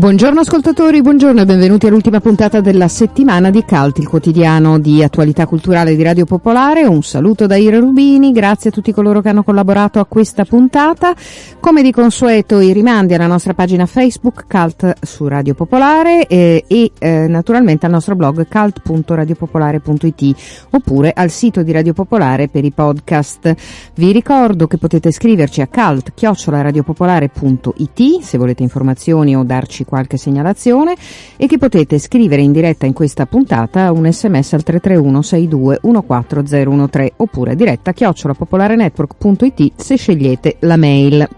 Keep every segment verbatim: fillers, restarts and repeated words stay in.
Buongiorno ascoltatori, buongiorno e benvenuti all'ultima puntata della settimana di Cult, il quotidiano di attualità culturale di Radio Popolare. Un saluto da Ira Rubini, grazie a tutti coloro che hanno collaborato a questa puntata. Come di consueto i rimandi alla nostra pagina Facebook Cult su Radio Popolare eh, e eh, naturalmente al nostro blog cult punto radio popolare punto it oppure al sito di Radio Popolare per i podcast. Vi ricordo che potete scriverci a cult chiocciola radio popolare punto it se volete informazioni o darci qualche qualche segnalazione e che potete scrivere in diretta in questa puntata un sms al tre tre uno sei due uno quattro zero uno tre oppure diretta chiocciola popolare network punto it se scegliete la mail.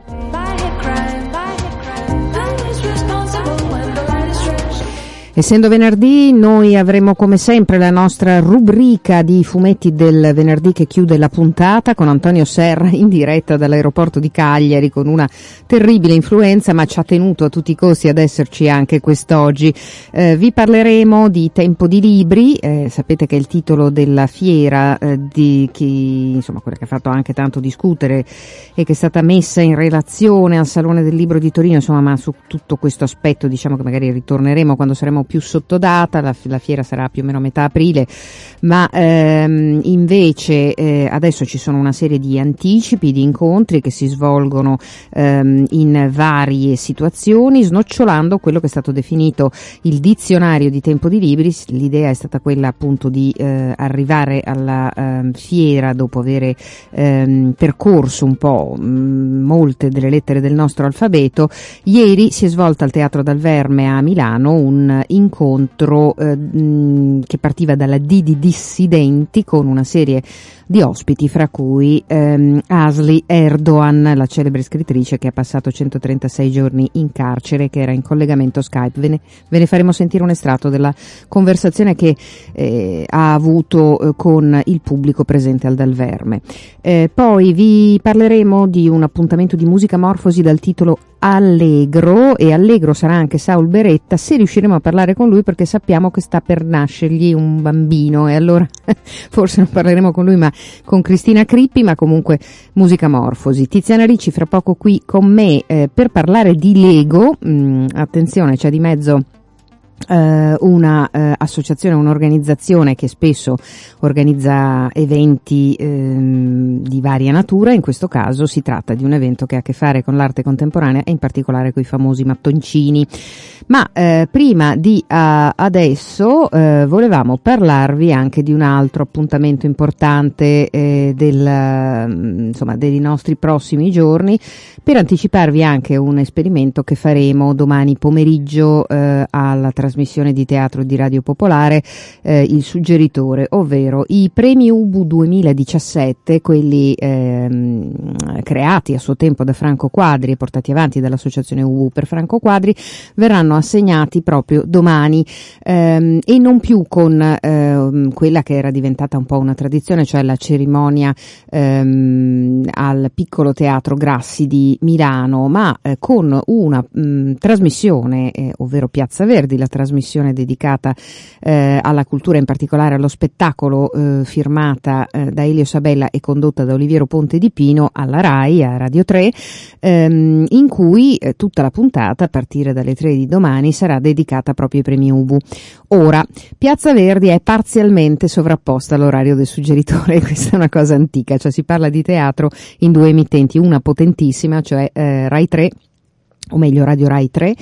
Essendo venerdì, noi avremo come sempre la nostra rubrica di fumetti del venerdì che chiude la puntata con Antonio Serra in diretta dall'aeroporto di Cagliari con una terribile influenza, ma ci ha tenuto a tutti i costi ad esserci anche quest'oggi. Eh, vi parleremo di Tempo di Libri, eh, sapete che è il titolo della fiera eh, di chi, insomma, quella che ha fatto anche tanto discutere e che è stata messa in relazione al Salone del Libro di Torino, insomma, ma su tutto questo aspetto diciamo che magari ritorneremo quando saremo più sottodata, la, la fiera sarà più o meno a metà aprile, ma ehm, invece eh, adesso ci sono una serie di anticipi, di incontri che si svolgono ehm, in varie situazioni, snocciolando quello che è stato definito il dizionario di Tempo di Libri. L'idea è stata quella appunto di eh, arrivare alla eh, fiera dopo avere ehm, percorso un po' mh, molte delle lettere del nostro alfabeto. Ieri si è svolta al Teatro Dal Verme a Milano un incontro eh, che partiva dalla D di dissidenti con una serie di ospiti, fra cui ehm, Asli Erdogan, la celebre scrittrice che ha passato centotrentasei giorni in carcere, che era in collegamento Skype. Ve ne, ve ne faremo sentire un estratto della conversazione che eh, ha avuto eh, con il pubblico presente al Dal Verme. Eh, poi vi parleremo di un appuntamento di Musicamorfosi dal titolo Allegro, e allegro sarà anche Saul Beretta, se riusciremo a parlare con lui, perché sappiamo che sta per nascergli un bambino e allora forse non parleremo con lui ma con Cristina Crippi, ma comunque Musicamorfosi. Tiziana Ricci fra poco qui con me eh, per parlare di Lego. Mm, attenzione, c'è di mezzo Uh, una uh, associazione, un'organizzazione che spesso organizza eventi um, di varia natura. In questo caso si tratta di un evento che ha a che fare con l'arte contemporanea e in particolare con i famosi mattoncini. Ma uh, prima di uh, adesso uh, volevamo parlarvi anche di un altro appuntamento importante eh, del, uh, insomma, dei nostri prossimi giorni, per anticiparvi anche un esperimento che faremo domani pomeriggio uh, alla trasmissione trasmissione di teatro di Radio Popolare, eh, il suggeritore, ovvero i premi Ubu duemiladiciassette, quelli ehm, creati a suo tempo da Franco Quadri e portati avanti dall'associazione Ubu per Franco Quadri, verranno assegnati proprio domani ehm, e non più con ehm, quella che era diventata un po' una tradizione, cioè la cerimonia ehm, al piccolo teatro Grassi di Milano, ma eh, con una mh, trasmissione, eh, ovvero Piazza Verdi, la trasmissione trasmissione dedicata eh, alla cultura, in particolare allo spettacolo, eh, firmata eh, da Elio Sabella e condotta da Oliviero Ponte di Pino alla RAI, a Radio tre, ehm, in cui eh, tutta la puntata, a partire dalle tre di domani, sarà dedicata proprio ai premi Ubu. Ora, Piazza Verdi è parzialmente sovrapposta all'orario del suggeritore, questa è una cosa antica, cioè si parla di teatro in due emittenti, una potentissima, cioè eh, RAI tre, o meglio Radio RAI tre,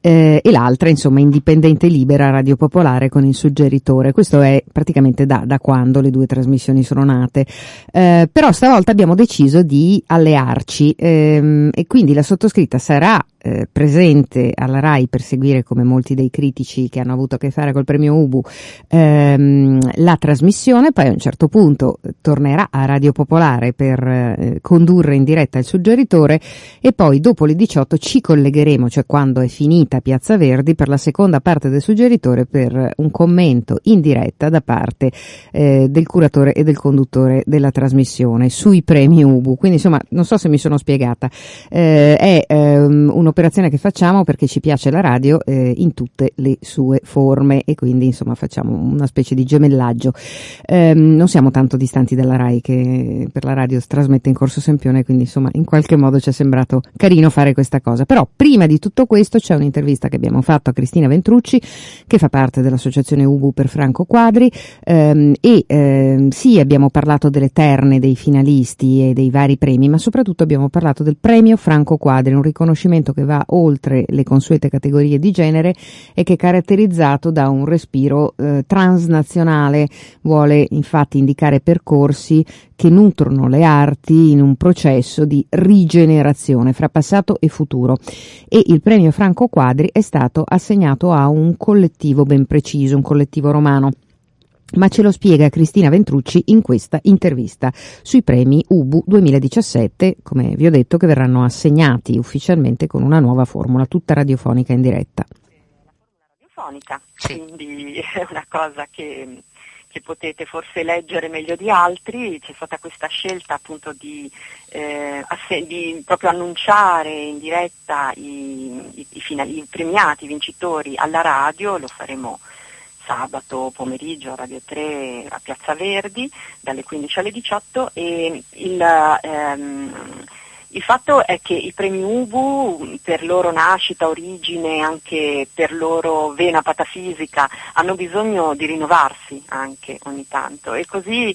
eh, e l'altra, insomma, indipendente e libera, Radio Popolare, con il suggeritore. Questo è praticamente da, da quando le due trasmissioni sono nate, eh, però stavolta abbiamo deciso di allearci, ehm, e quindi la sottoscritta sarà Eh, presente alla RAI per seguire, come molti dei critici che hanno avuto a che fare col premio Ubu, ehm, la trasmissione. Poi a un certo punto tornerà a Radio Popolare per eh, condurre in diretta il suggeritore, e poi dopo le diciotto ci collegheremo, cioè quando è finita Piazza Verdi, per la seconda parte del suggeritore, per un commento in diretta da parte eh, del curatore e del conduttore della trasmissione sui premi Ubu. Quindi, insomma, non so se mi sono spiegata, eh, è ehm, uno operazione che facciamo perché ci piace la radio eh, in tutte le sue forme, e quindi, insomma, facciamo una specie di gemellaggio. Eh, non siamo tanto distanti dalla RAI, che per la radio trasmette in Corso Sempione, quindi, insomma, in qualche modo ci è sembrato carino fare questa cosa. Però prima di tutto questo c'è un'intervista che abbiamo fatto a Cristina Ventrucci, che fa parte dell'associazione Ubu per Franco Quadri, ehm, e ehm, sì, abbiamo parlato delle terne, dei finalisti e dei vari premi, ma soprattutto abbiamo parlato del premio Franco Quadri, un riconoscimento che va oltre le consuete categorie di genere e che è caratterizzato da un respiro eh, transnazionale. Vuole infatti indicare percorsi che nutrono le arti in un processo di rigenerazione fra passato e futuro, e il premio Franco Quadri è stato assegnato a un collettivo ben preciso, un collettivo romano. Ma ce lo spiega Cristina Ventrucci in questa intervista sui premi Ubu duemiladiciassette, come vi ho detto, che verranno assegnati ufficialmente con una nuova formula, tutta radiofonica in diretta. La formula radiofonica, sì. Quindi è una cosa che, che potete forse leggere meglio di altri. C'è stata questa scelta, appunto, di, eh, ass- di proprio annunciare in diretta i, i, i, finali, i premiati, i vincitori alla radio. Lo faremo sabato pomeriggio a Radio tre a Piazza Verdi dalle quindici alle diciotto, e il, ehm, il fatto è che i premi Ubu, per loro nascita, origine, anche per loro vena patafisica, hanno bisogno di rinnovarsi anche ogni tanto, e così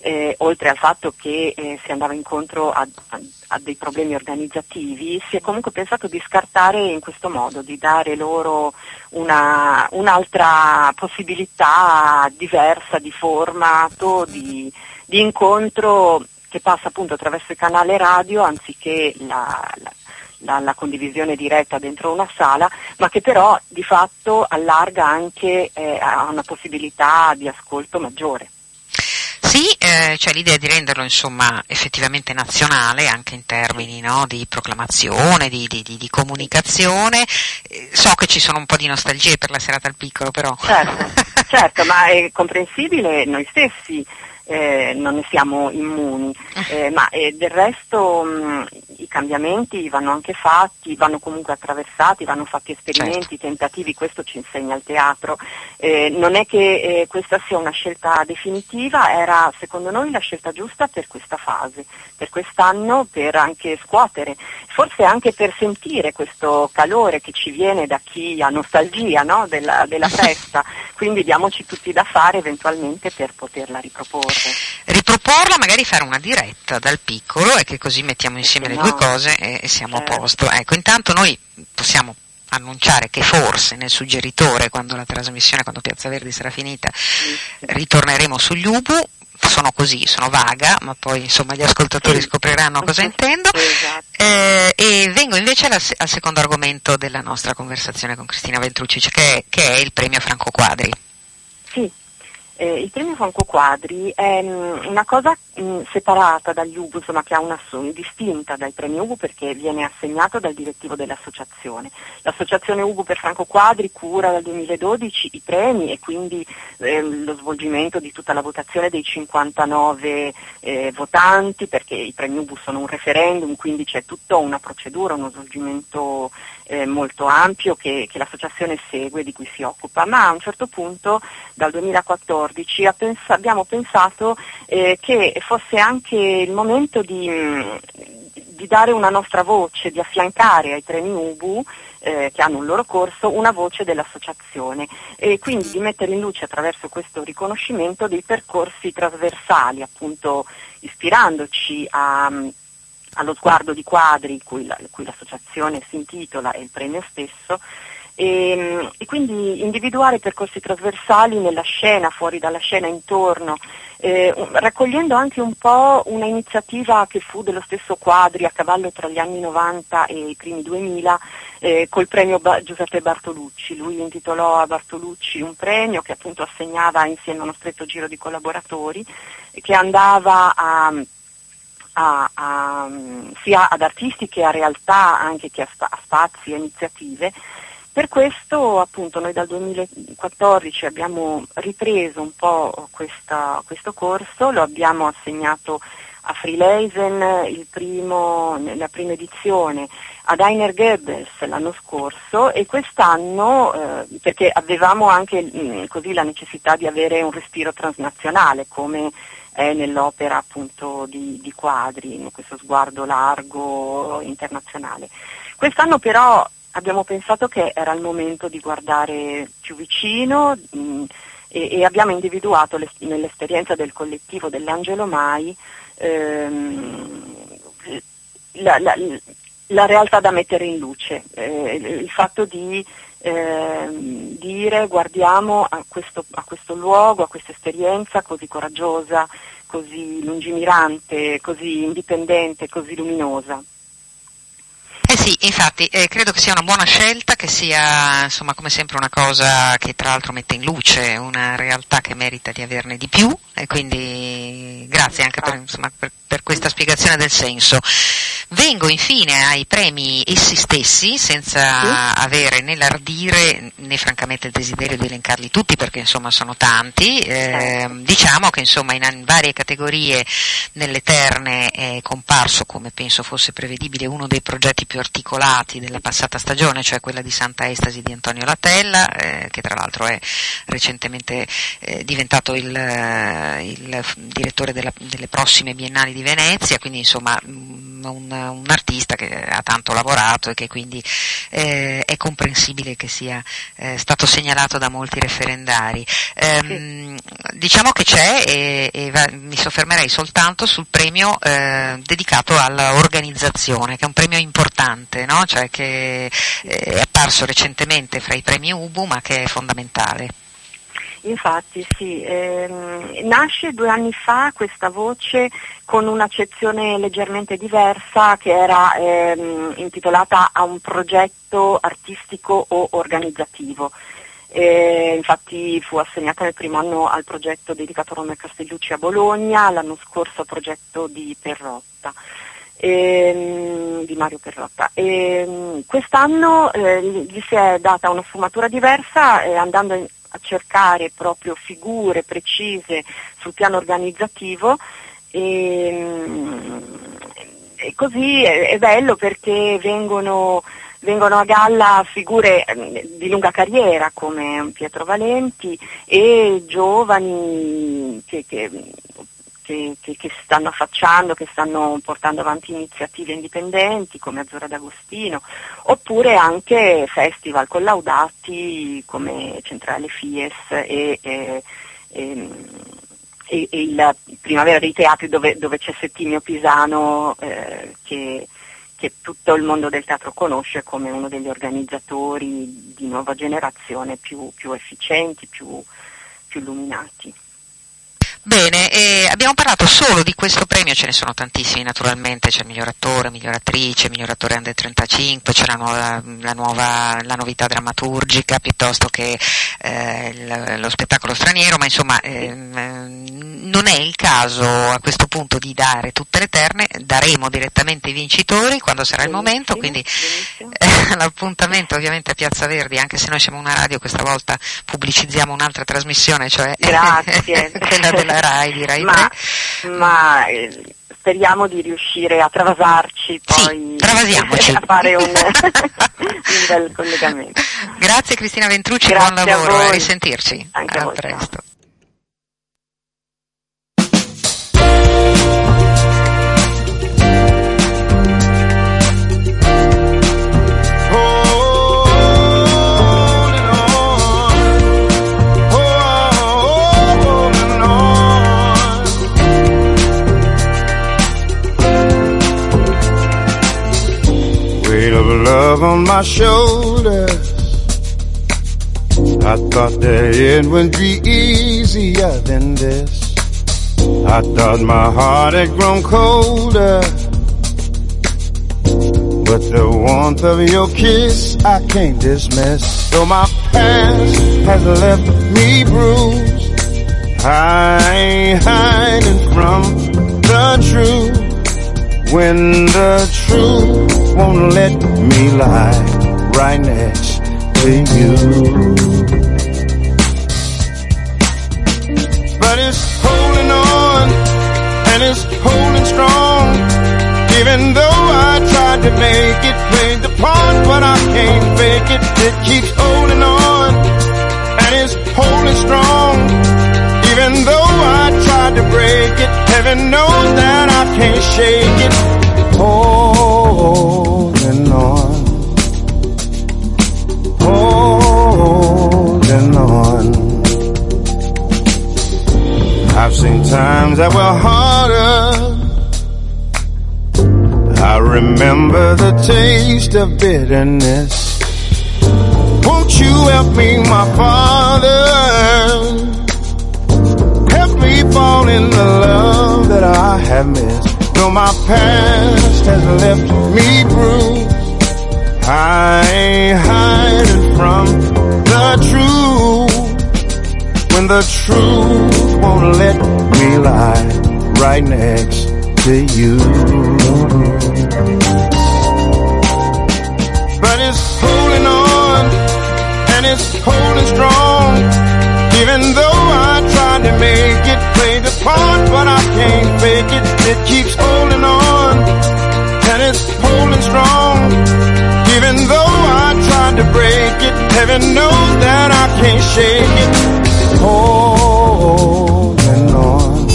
eh, oltre al fatto che eh, si andava incontro a, a, a dei problemi organizzativi, si è comunque pensato di scartare in questo modo, di dare loro una, un'altra possibilità diversa di formato, di, di incontro, che passa appunto attraverso il canale radio, anziché la, la La, la condivisione diretta dentro una sala, ma che però di fatto allarga anche eh, a una possibilità di ascolto maggiore. Sì, eh, cioè l'idea di renderlo, insomma, effettivamente nazionale, anche in termini, no, di proclamazione, di, di, di, di comunicazione. Eh, so che ci sono un po' di nostalgie per la serata al piccolo, però. Certo, certo, ma è comprensibile, noi stessi Eh, non ne siamo immuni, eh, ma eh, del resto mh, i cambiamenti vanno anche fatti, vanno comunque attraversati, vanno fatti esperimenti, tentativi, questo ci insegna il teatro. Eh, non è che eh, questa sia una scelta definitiva, era secondo noi la scelta giusta per questa fase, per quest'anno, per anche scuotere, forse anche per sentire questo calore che ci viene da chi ha nostalgia, no, della, della festa, quindi diamoci tutti da fare eventualmente per poterla riproporre. Riproporla, magari fare una diretta dal piccolo, e che così mettiamo insieme, perché le no. due cose e, e siamo certo. a posto. Ecco, intanto noi possiamo annunciare che forse nel suggeritore, quando la trasmissione, quando Piazza Verdi sarà finita, sì, sì. ritorneremo sugli Ubu. Sono così, sono vaga, ma poi, insomma, gli ascoltatori sì. scopriranno cosa sì, intendo. Sì, esatto. eh, e vengo invece alla, al secondo argomento della nostra conversazione con Cristina Ventrucci, cioè che, che è il premio Franco Quadri. Sì. Eh, il premio Franco Quadri è mh, una cosa mh, separata dagli Ubu, insomma, che ha una distinta dal premio Ubu, perché viene assegnato dal direttivo dell'associazione. L'associazione Ubu per Franco Quadri cura dal duemiladodici i premi e quindi eh, lo svolgimento di tutta la votazione dei cinquantanove eh, votanti, perché i premi Ubu sono un referendum, quindi c'è tutta una procedura, uno svolgimento eh, molto ampio che, che l'associazione segue, di cui si occupa. Ma a un certo punto, dal duemilaquattordici, abbiamo pensato eh, che fosse anche il momento di, di dare una nostra voce, di affiancare ai premi Ubu, eh, che hanno un loro corso, una voce dell'associazione, e quindi di mettere in luce attraverso questo riconoscimento dei percorsi trasversali, appunto ispirandoci a, allo sguardo di Quadri, cui, la, cui l'associazione si intitola, e il premio stesso. E, e quindi individuare percorsi trasversali nella scena, fuori dalla scena, intorno, eh, raccogliendo anche un po' una iniziativa che fu dello stesso Quadri a cavallo tra gli anni novanta e i primi duemila, eh, col premio ba- Giuseppe Bartolucci. Lui intitolò a Bartolucci un premio che appunto assegnava insieme a uno stretto giro di collaboratori, che andava a A, a, sia ad artisti che a realtà anche che a, spa- a spazi e iniziative. Per questo appunto noi dal duemilaquattordici abbiamo ripreso un po' questa, questo corso, lo abbiamo assegnato a Freeleisen il primo, la prima edizione, ad Heiner Goebbels l'anno scorso, e quest'anno, eh, perché avevamo anche mh, così la necessità di avere un respiro transnazionale, come è nell'opera appunto di, di Quadri, in questo sguardo largo internazionale. Quest'anno però abbiamo pensato che era il momento di guardare più vicino, mh, e, e abbiamo individuato le, nell'esperienza del collettivo dell'Angelo Mai ehm, la, la, la realtà da mettere in luce, eh, il fatto di eh, dire guardiamo a questo, a questo luogo, a questa esperienza così coraggiosa, così lungimirante, così indipendente, così luminosa. Eh sì, infatti, eh, credo che sia una buona scelta, che sia, insomma, come sempre una cosa che tra l'altro mette in luce una realtà che merita di averne di più, e quindi grazie anche per, insomma, per, per questa spiegazione del senso. Vengo infine ai premi essi stessi, senza sì. avere né l'ardire né francamente il desiderio di elencarli tutti, perché insomma sono tanti. Eh, diciamo che insomma in varie categorie nelle terne è comparso, come penso fosse prevedibile, uno dei progetti più articolati della passata stagione, cioè quella di Santa Estasi di Antonio Latella, eh, che tra l'altro è recentemente eh, diventato il, il direttore della, delle prossime biennali di Venezia, quindi insomma un, un artista che ha tanto lavorato e che quindi eh, è comprensibile che sia eh, stato segnalato da molti referendari. Ehm, sì. Diciamo che c'è, e, e va, mi soffermerei soltanto sul premio eh, dedicato all'organizzazione, che è un premio importante. No? Cioè che è apparso recentemente fra i premi Ubu, ma che è fondamentale. Infatti sì, ehm, nasce due anni fa questa voce con un'accezione leggermente diversa, che era ehm, intitolata a un progetto artistico o organizzativo. Eh, infatti fu assegnata nel primo anno al progetto dedicato a Roma e Castellucci a Bologna, l'anno scorso al progetto di Perrotta. Ehm, di Mario Perrotta. Ehm, quest'anno eh, gli si è data una sfumatura diversa, eh, andando in, a cercare proprio figure precise sul piano organizzativo, ehm, e così è, è bello, perché vengono vengono a galla figure di lunga carriera come Pietro Valenti e giovani che, che Che, che, che stanno affacciando, che stanno portando avanti iniziative indipendenti come Azzurra D'Agostino, oppure anche festival collaudati come Centrale Fies e, e, e, e, e il Primavera dei Teatri, dove, dove c'è Settimio Pisano, eh, che, che tutto il mondo del teatro conosce come uno degli organizzatori di nuova generazione più, più efficienti, più, più illuminati. Bene, e abbiamo parlato solo di questo premio, ce ne sono tantissimi naturalmente, c'è il miglior attore, miglior attrice, miglior attore under trentacinque, c'è la nuova, la nuova, la novità drammaturgica piuttosto che eh, lo spettacolo straniero, ma insomma eh, non è il caso a questo punto di dare tutte le terne, daremo direttamente i vincitori quando sarà il momento, quindi eh, l'appuntamento ovviamente a Piazza Verdi, anche se noi siamo una radio, questa volta pubblicizziamo un'altra trasmissione, cioè grazie. quella della RAI, di RAI ma, tre. Ma speriamo di riuscire a travasarci poi, sì, a fare un, un bel collegamento. Grazie Cristina Ventrucci, grazie, buon lavoro, a, a risentirci. Anche a voi, presto. Of love on my shoulders, I thought that it would be easier than this. I thought my heart had grown colder, but the warmth of your kiss I can't dismiss. Though my past has left me bruised, I ain't hiding from the truth. When the truth won't let me lie right next to you, but it's holding on and it's holding strong. Even though I tried to make it, play the part, but I can't fake it. It keeps holding on and it's holding strong. Even though I tried to break it, heaven knows that I can't shake it. Holding on, holding on. I've seen times that were harder. I remember the taste of bitterness. Won't you help me, my Father? Fall in the love that I have missed. Though my past has left me bruised, I ain't hiding from the truth. When the truth won't let me lie right next to you, but it's holding on and it's holding strong. Even though I tried to make it, play the part, but I can't fake it. It keeps holding on, and it's holding strong. Even though I tried to break it, heaven knows that I can't shake it. Holding on,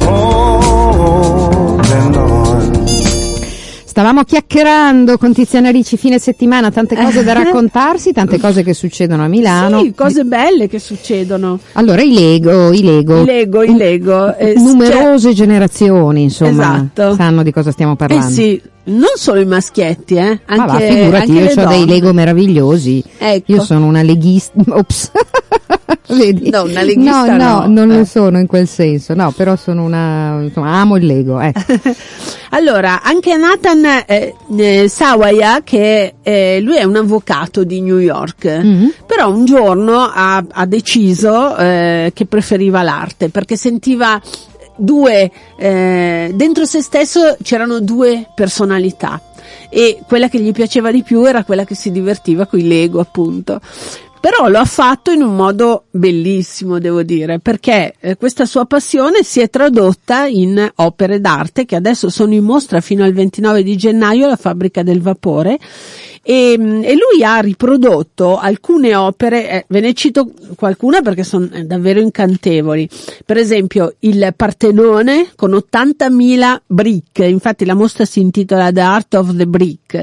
holding on. Stavamo chiacchierando con Tiziana Ricci, fine settimana, tante cose da raccontarsi, tante cose che succedono a Milano. Sì, cose belle che succedono. Allora, i Lego, i Lego. I Lego, i Lego. Eh, Numerose cioè... generazioni, insomma, esatto. Sanno di cosa stiamo parlando. Eh sì. Non solo i maschietti, eh? Anche, ma va, figurati, anche io ho dei Lego meravigliosi. Ecco. Io sono una leghista. Ops. Vedi? No, una leghista. No, no, no. non eh. lo sono in quel senso. No, però sono una. Insomma, amo il Lego. Eh. Allora, anche Nathan eh, eh, Sawaya, che eh, lui è un avvocato di New York, mm-hmm. però un giorno ha, ha deciso eh, che preferiva l'arte perché sentiva. Due, eh, dentro se stesso c'erano due personalità e quella che gli piaceva di più era quella che si divertiva coi Lego, appunto. Però lo ha fatto in un modo bellissimo, devo dire, perché eh, questa sua passione si è tradotta in opere d'arte che adesso sono in mostra fino al ventinove di gennaio alla Fabbrica del Vapore. E, e lui ha riprodotto alcune opere, eh, ve ne cito qualcuna perché sono davvero incantevoli. Per esempio il Partenone con ottantamila brick, infatti la mostra si intitola The Art of the Brick.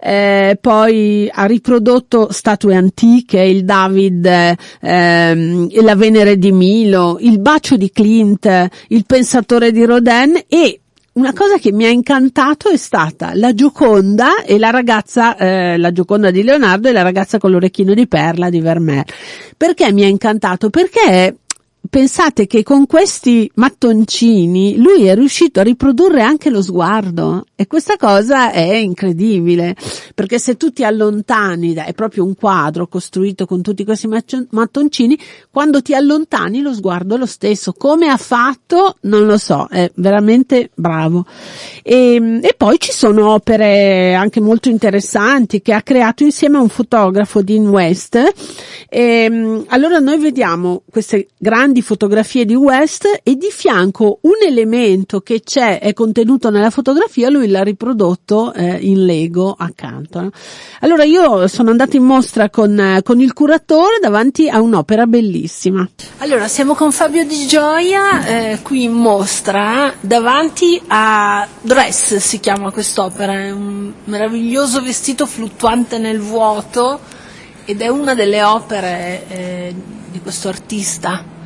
Eh, poi ha riprodotto statue antiche, il David, ehm, la Venere di Milo, il Bacio di Klimt, il Pensatore di Rodin e una cosa che mi ha incantato è stata la Gioconda e la ragazza, eh, la Gioconda di Leonardo e la ragazza con l'orecchino di perla di Vermeer. Perché mi ha incantato? Perché pensate che con questi mattoncini lui è riuscito a riprodurre anche lo sguardo, e questa cosa è incredibile, perché se tu ti allontani, da, è proprio un quadro costruito con tutti questi mattoncini, quando ti allontani lo sguardo è lo stesso. Come ha fatto non lo so, è veramente bravo. E, e poi ci sono opere anche molto interessanti che ha creato insieme a un fotografo, Dean West. E, allora noi vediamo queste grandi fotografie di West e di fianco un elemento che c'è, è contenuto nella fotografia, lui l'ha riprodotto eh, in Lego accanto, no? Allora io sono andata in mostra con, eh, con il curatore davanti a un'opera bellissima. Allora siamo con Fabio Di Gioia eh, qui in mostra davanti a Dress, si chiama quest'opera, è un meraviglioso vestito fluttuante nel vuoto ed è una delle opere eh, di questo artista.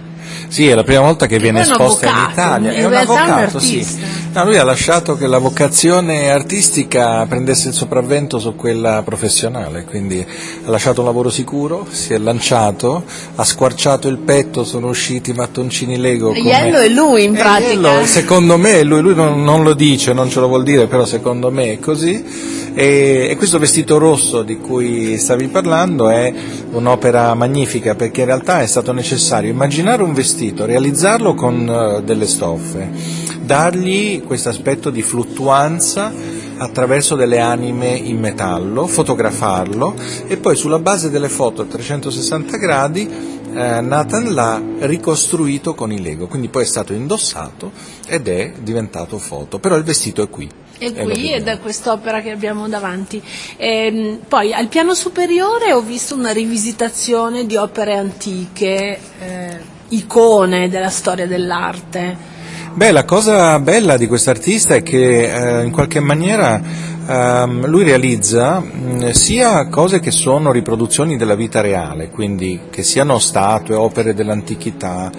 Sì, è la prima volta che, che viene esposta in Italia. È un avvocato, sì. No, lui ha lasciato che la vocazione artistica prendesse il sopravvento su quella professionale, quindi ha lasciato un lavoro sicuro, si è lanciato, ha squarciato il petto, sono usciti mattoncini Lego. Iello è lui in pratica. Iello, secondo me, lui, lui non, non lo dice, non ce lo vuol dire, però secondo me è così. E, e questo vestito rosso di cui stavi parlando è un'opera magnifica, perché in realtà è stato necessario immaginare un vestito, realizzarlo con uh, delle stoffe, dargli questo aspetto di fluttuanza attraverso delle anime in metallo, fotografarlo e poi sulla base delle foto a trecentosessanta gradi Nathan l'ha ricostruito con il Lego, quindi poi è stato indossato ed è diventato foto, però il vestito è qui. È, è qui, ed è quest'opera che abbiamo davanti. E poi al piano superiore ho visto una rivisitazione di opere antiche, eh, icone della storia dell'arte. Beh, la cosa bella di quest'artista è che eh, in qualche maniera Um, lui realizza mh, sia cose che sono riproduzioni della vita reale, quindi che siano statue, opere dell'antichità,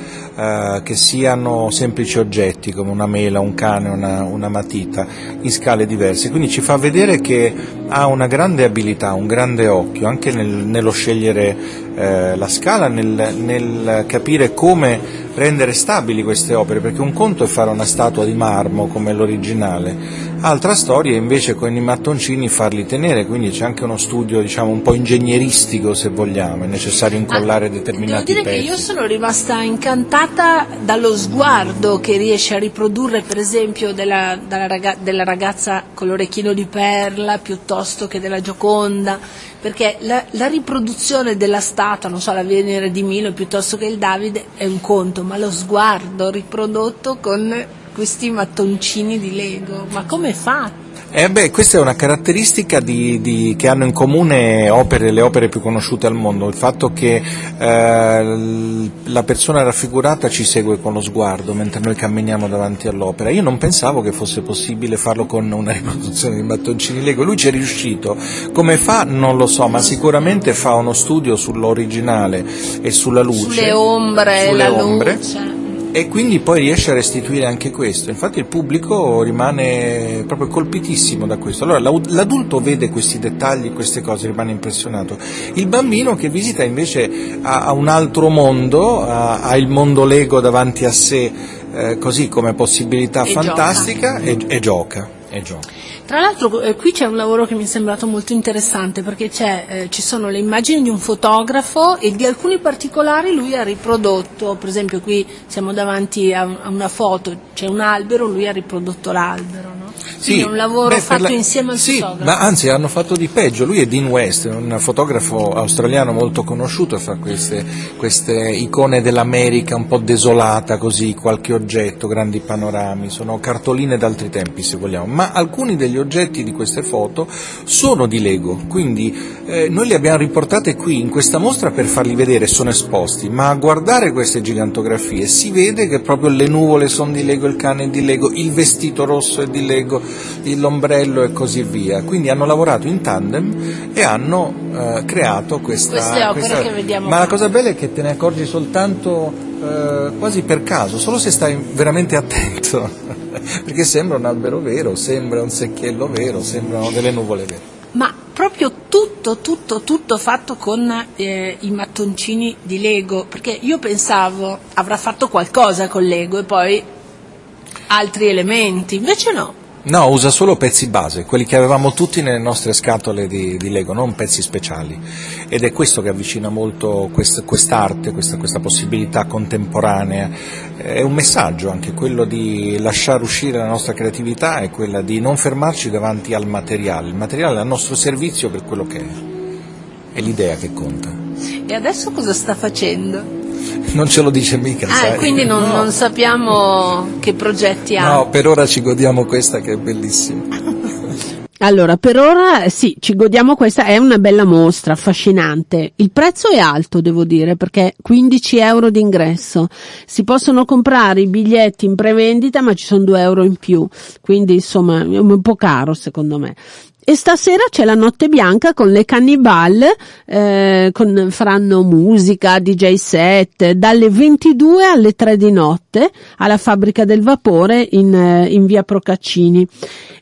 uh, che siano semplici oggetti come una mela, un cane, una, una matita, in scale diverse, quindi ci fa vedere che ha una grande abilità, un grande occhio anche nel, nello scegliere uh, la scala, nel, nel capire come rendere stabili queste opere, perché un conto è fare una statua di marmo come l'originale, altra storia è invece con i mattoncini farli tenere, quindi c'è anche uno studio, diciamo, un po' ingegneristico se vogliamo, è necessario incollare ah, determinati pezzi. Devo dire pezzi. Che io sono rimasta incantata dallo sguardo che riesce a riprodurre, per esempio, della, della, raga, della ragazza con l'orecchino di perla piuttosto che della Gioconda, perché la, la riproduzione della statua, non so, la Venere di Milo piuttosto che il Davide è un conto, ma lo sguardo riprodotto con questi mattoncini di Lego, ma come fa? Eh beh, questa è una caratteristica di, di, che hanno in comune opere, le opere più conosciute al mondo, il fatto che eh, la persona raffigurata ci segue con lo sguardo mentre noi camminiamo davanti all'opera. Io non pensavo che fosse possibile farlo con una riproduzione di mattoncini Lego, lui ci è riuscito, come fa non lo so, ma sicuramente fa uno studio sull'originale e sulla luce, sulle ombre, sulle la ombre. luce. E quindi poi riesce a restituire anche questo, infatti il pubblico rimane proprio colpitissimo da questo. Allora l'adulto vede questi dettagli, queste cose, rimane impressionato, il bambino che visita invece ha un altro mondo, ha il mondo Lego davanti a sé eh, così come possibilità e fantastica gioca. E, e gioca. E gioca. Tra l'altro eh, qui c'è un lavoro che mi è sembrato molto interessante, perché c'è, eh, ci sono le immagini di un fotografo e di alcuni particolari lui ha riprodotto, per esempio qui siamo davanti a, un, a una foto, c'è un albero, lui ha riprodotto l'albero, no? Sì, è un lavoro beh, fatto la... insieme al sì, fotografo. Ma anzi hanno fatto di peggio, lui è Dean West, un fotografo australiano molto conosciuto, fa queste, queste icone dell'America un po' desolata così, qualche oggetto, grandi panorami, sono cartoline d'altri tempi se vogliamo, ma alcuni degli oggetti di queste foto sono di Lego, quindi eh, noi li abbiamo riportate qui in questa mostra per farli vedere, sono esposti, ma a guardare queste gigantografie si vede che proprio le nuvole sono di Lego, il cane è di Lego, il vestito rosso è di Lego, l'ombrello e così via, quindi hanno lavorato in tandem e hanno eh, creato questa, questa, questa... che vediamo ma qua. La cosa bella è che te ne accorgi soltanto eh, quasi per caso, solo se stai veramente attento perché sembra un albero vero, sembra un secchiello vero, sembrano delle nuvole vere. Ma proprio tutto, tutto, tutto fatto con eh, i mattoncini di Lego, perché io pensavo avrà fatto qualcosa con Lego e poi altri elementi, invece no. No, usa solo pezzi base, quelli che avevamo tutti nelle nostre scatole di, di Lego, non pezzi speciali, ed è questo che avvicina molto quest, quest'arte, questa, questa possibilità contemporanea. È un messaggio anche quello di lasciare uscire la nostra creatività e quella di non fermarci davanti al materiale, il materiale è al nostro servizio per quello che è, è l'idea che conta. E adesso cosa sta facendo? Non ce lo dice mica. Ah, sai? Quindi non, no. non sappiamo che progetti ha. No, per ora ci godiamo questa che è bellissima. Allora, per ora sì, ci godiamo questa, è una bella mostra, affascinante. Il prezzo è alto, devo dire, perché quindici euro di ingresso. Si possono comprare i biglietti in prevendita, ma ci sono due euro in più, quindi insomma è un po' caro secondo me. E stasera c'è la notte bianca con le Cannibal, eh, con, faranno musica, D J set, dalle ventidue alle tre di notte alla Fabbrica del Vapore in, in via Procaccini.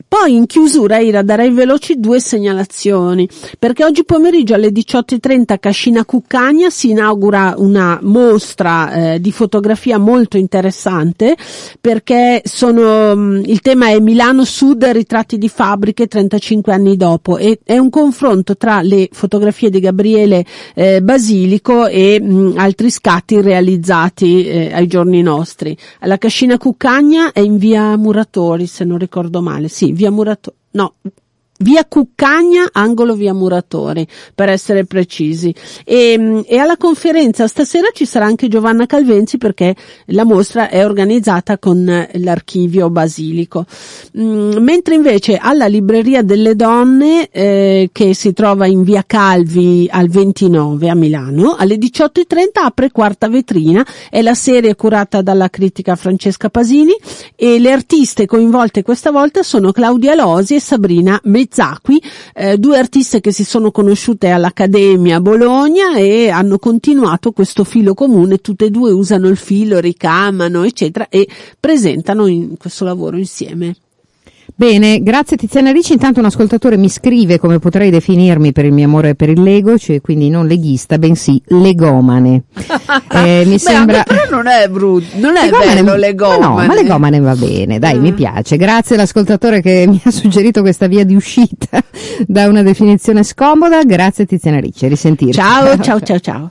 Poi in chiusura, Ira, darei veloci due segnalazioni, perché oggi pomeriggio alle diciotto e trenta a Cascina Cucagna si inaugura una mostra eh, di fotografia molto interessante, perché sono, mh, il tema è Milano Sud, ritratti di fabbriche trentacinque anni dopo, e è un confronto tra le fotografie di Gabriele eh, Basilico e mh, altri scatti realizzati eh, ai giorni nostri. La Cascina Cucagna è in via Muratori, se non ricordo male, sì, via Muratori, no, via Cuccagna, angolo via Muratori, per essere precisi. E, e alla conferenza stasera ci sarà anche Giovanna Calvenzi, perché la mostra è organizzata con l'Archivio Basilico. Mm, mentre invece alla Libreria delle Donne, eh, che si trova in via Calvi al ventinove a Milano, alle diciotto e trenta apre Quarta Vetrina, è la serie curata dalla critica Francesca Pasini, e le artiste coinvolte questa volta sono Claudia Losi e Sabrina Mezzini Zacqui, eh, due artiste che si sono conosciute all'Accademia Bologna e hanno continuato questo filo comune, tutte e due usano il filo, ricamano eccetera, e presentano in questo lavoro insieme. Bene, grazie Tiziana Ricci. Intanto un ascoltatore mi scrive come potrei definirmi per il mio amore per il Lego, cioè quindi non leghista, bensì legomane. Eh, mi Beh, sembra... Però non è brutto, non è legomane, bello legomane. No, ma legomane va bene, dai, mm. mi piace. Grazie all'ascoltatore che mi ha suggerito questa via di uscita da una definizione scomoda. Grazie Tiziana Ricci, a risentirci. Ciao, ciao, ciao, ciao.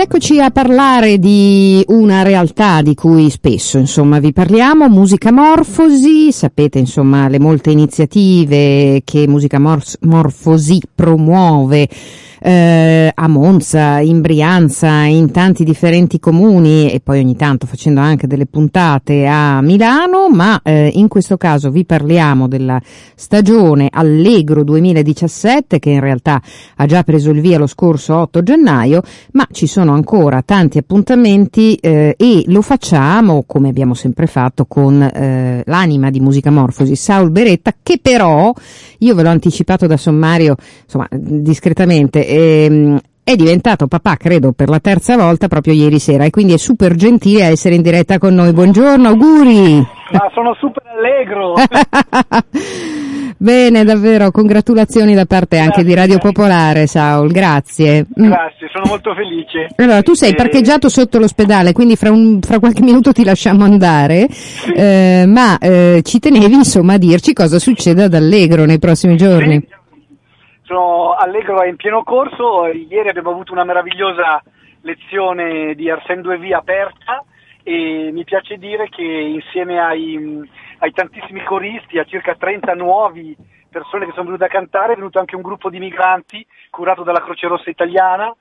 Eccoci a parlare di una realtà di cui spesso, insomma, vi parliamo, Musicamorfosi. Sapete, insomma, le molte iniziative che Musicamorfosi promuove eh, a Monza, in Brianza, in tanti differenti comuni e poi ogni tanto facendo anche delle puntate a Milano, ma eh, in questo caso vi parliamo della stagione Allegro duemiladiciassette, che in realtà ha già preso il via lo scorso otto gennaio, ma ci sono ancora tanti appuntamenti eh, e lo facciamo, come abbiamo sempre fatto, con eh, l'anima di Musicamorfosi, Saul Beretta, che però, io ve l'ho anticipato da sommario, insomma, discretamente, ehm, è diventato papà, credo, per la terza volta proprio ieri sera, e quindi è super gentile a essere in diretta con noi. Buongiorno, auguri! Ma sono super allegro! Bene, davvero, congratulazioni da parte anche grazie, di Radio Popolare, Saul, grazie. Grazie, sono molto felice. Allora, tu sei parcheggiato sotto l'ospedale, quindi fra, un, fra qualche minuto ti lasciamo andare, sì. eh, ma eh, ci tenevi insomma a dirci cosa succede ad Allegro nei prossimi giorni. Sì. Sono Allegro è in pieno corso, ieri abbiamo avuto una meravigliosa lezione di Arsène Duévy aperta e mi piace dire che insieme ai, ai tantissimi coristi, a circa trenta nuovi persone che sono venute a cantare, è venuto anche un gruppo di migranti curato dalla Croce Rossa Italiana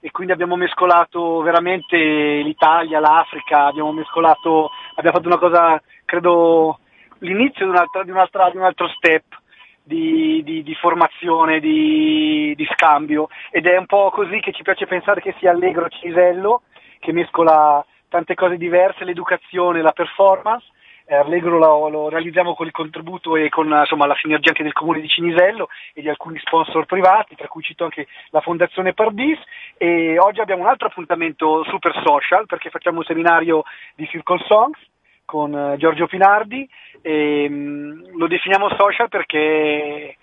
e quindi abbiamo mescolato veramente l'Italia, l'Africa, abbiamo mescolato, abbiamo fatto una cosa, credo, l'inizio di, un'altra, di, un'altra, di un altro step. Di, di, di formazione, di, di scambio, ed è un po' così che ci piace pensare che sia Allegro Cinisello, che mescola tante cose diverse, l'educazione, la performance. eh, Allegro lo, lo realizziamo con il contributo e con insomma la sinergia anche del comune di Cinisello e di alcuni sponsor privati, tra cui cito anche la Fondazione Pardis, e oggi abbiamo un altro appuntamento super social perché facciamo un seminario di Circle Songs con Giorgio Pinardi e um, lo definiamo social perché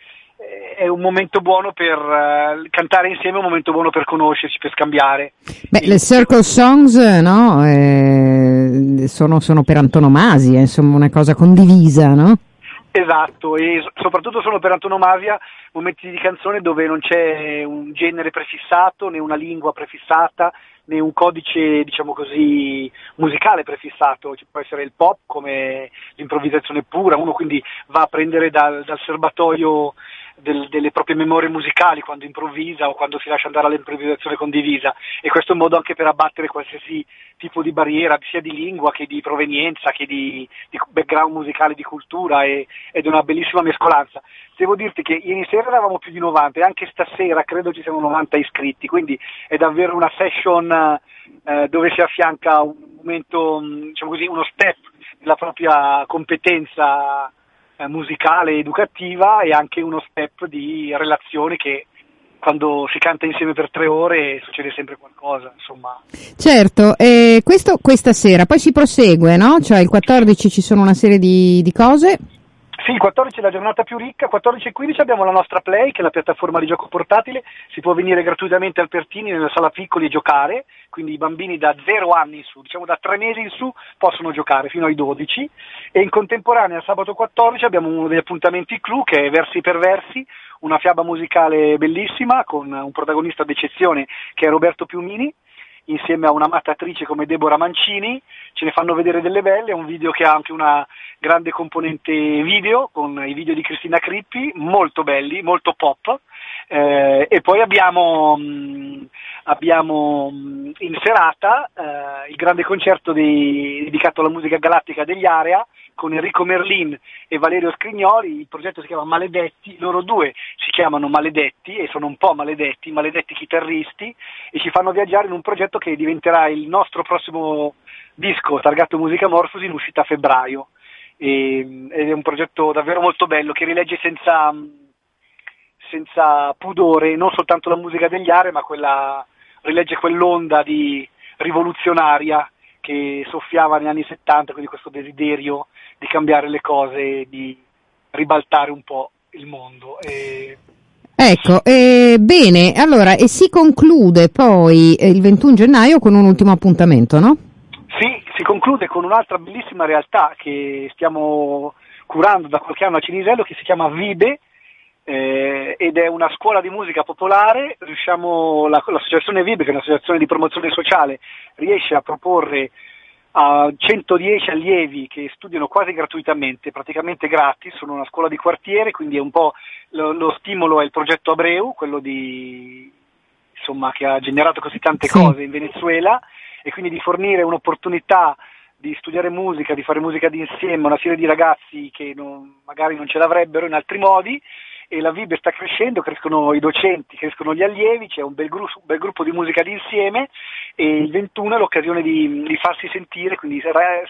è un momento buono per uh, cantare insieme, un momento buono per conoscerci, per scambiare. Beh, e le Circle Songs, no? Eh, sono, sono per antonomasia, insomma, una cosa condivisa, no? Esatto, e soprattutto sono per antonomasia momenti di canzone dove non c'è un genere prefissato, né una lingua prefissata, né un codice, diciamo così, musicale prefissato. Ci può essere il pop come l'improvvisazione pura, uno quindi va a prendere dal, dal serbatoio del, delle proprie memorie musicali quando improvvisa o quando si lascia andare all'improvvisazione condivisa, e questo è un modo anche per abbattere qualsiasi tipo di barriera, sia di lingua che di provenienza, che di, di background musicale, di cultura, e, ed è una bellissima mescolanza. Devo dirti che ieri sera eravamo più di novanta e anche stasera credo ci siano novanta iscritti, quindi è davvero una session eh, dove si affianca un momento, diciamo così, uno step della propria competenza eh, musicale, educativa, e anche uno step di relazione che quando si canta insieme per tre ore succede sempre qualcosa, insomma. Certo, eh, questo questa sera, poi si prosegue, no? Cioè il quattordici ci sono una serie di, di cose. Sì, il quattordici è la giornata più ricca, quattordici e quindici abbiamo la nostra Play, che è la piattaforma di gioco portatile, si può venire gratuitamente al Pertini nella sala piccoli e giocare, quindi i bambini da zero anni in su, diciamo da tre mesi in su, possono giocare fino ai dodici, e in contemporanea sabato quattordici abbiamo uno degli appuntamenti clou che è Versi per Versi, una fiaba musicale bellissima con un protagonista d'eccezione che è Roberto Piumini, insieme a un'amata attrice come Deborah Mancini, ce ne fanno vedere delle belle, è un video che ha anche una grande componente video, con i video di Cristina Crippi, molto belli, molto pop, eh, e poi abbiamo, mh, abbiamo mh, in serata eh, il grande concerto di, dedicato alla musica galattica degli Area, con Enrico Merlin e Valerio Scrignoli. Il progetto si chiama Maledetti, loro due si chiamano Maledetti e sono un po' maledetti, maledetti chitarristi, e ci fanno viaggiare in un progetto che diventerà il nostro prossimo disco targato Musicamorfosi in uscita a febbraio, e, ed è un progetto davvero molto bello che rilegge senza, senza pudore non soltanto la musica degli Are, ma quella, rilegge quell'onda di rivoluzionaria che soffiava negli anni settanta, quindi questo desiderio di cambiare le cose, di ribaltare un po' il mondo. E... Ecco, eh, bene, allora, e si conclude poi il ventuno gennaio con un ultimo appuntamento, no? Sì, si conclude con un'altra bellissima realtà che stiamo curando da qualche anno a Cinisello, che si chiama VIBE, eh, ed è una scuola di musica popolare. Riusciamo, la, l'associazione VIBE, che è un'associazione di promozione sociale, riesce a proporre a centodieci allievi che studiano quasi gratuitamente, praticamente gratis, sono una scuola di quartiere, quindi è un po' lo, lo stimolo è il progetto Abreu, quello di insomma, che ha generato così tante sì. cose in Venezuela, e quindi di fornire un'opportunità di studiare musica, di fare musica d'insieme a una serie di ragazzi che non, magari non ce l'avrebbero in altri modi. E la VIBE sta crescendo, crescono i docenti, crescono gli allievi, c'è un bel, gru- un bel gruppo di musica d'insieme, e il ventuno è l'occasione di, di farsi sentire, quindi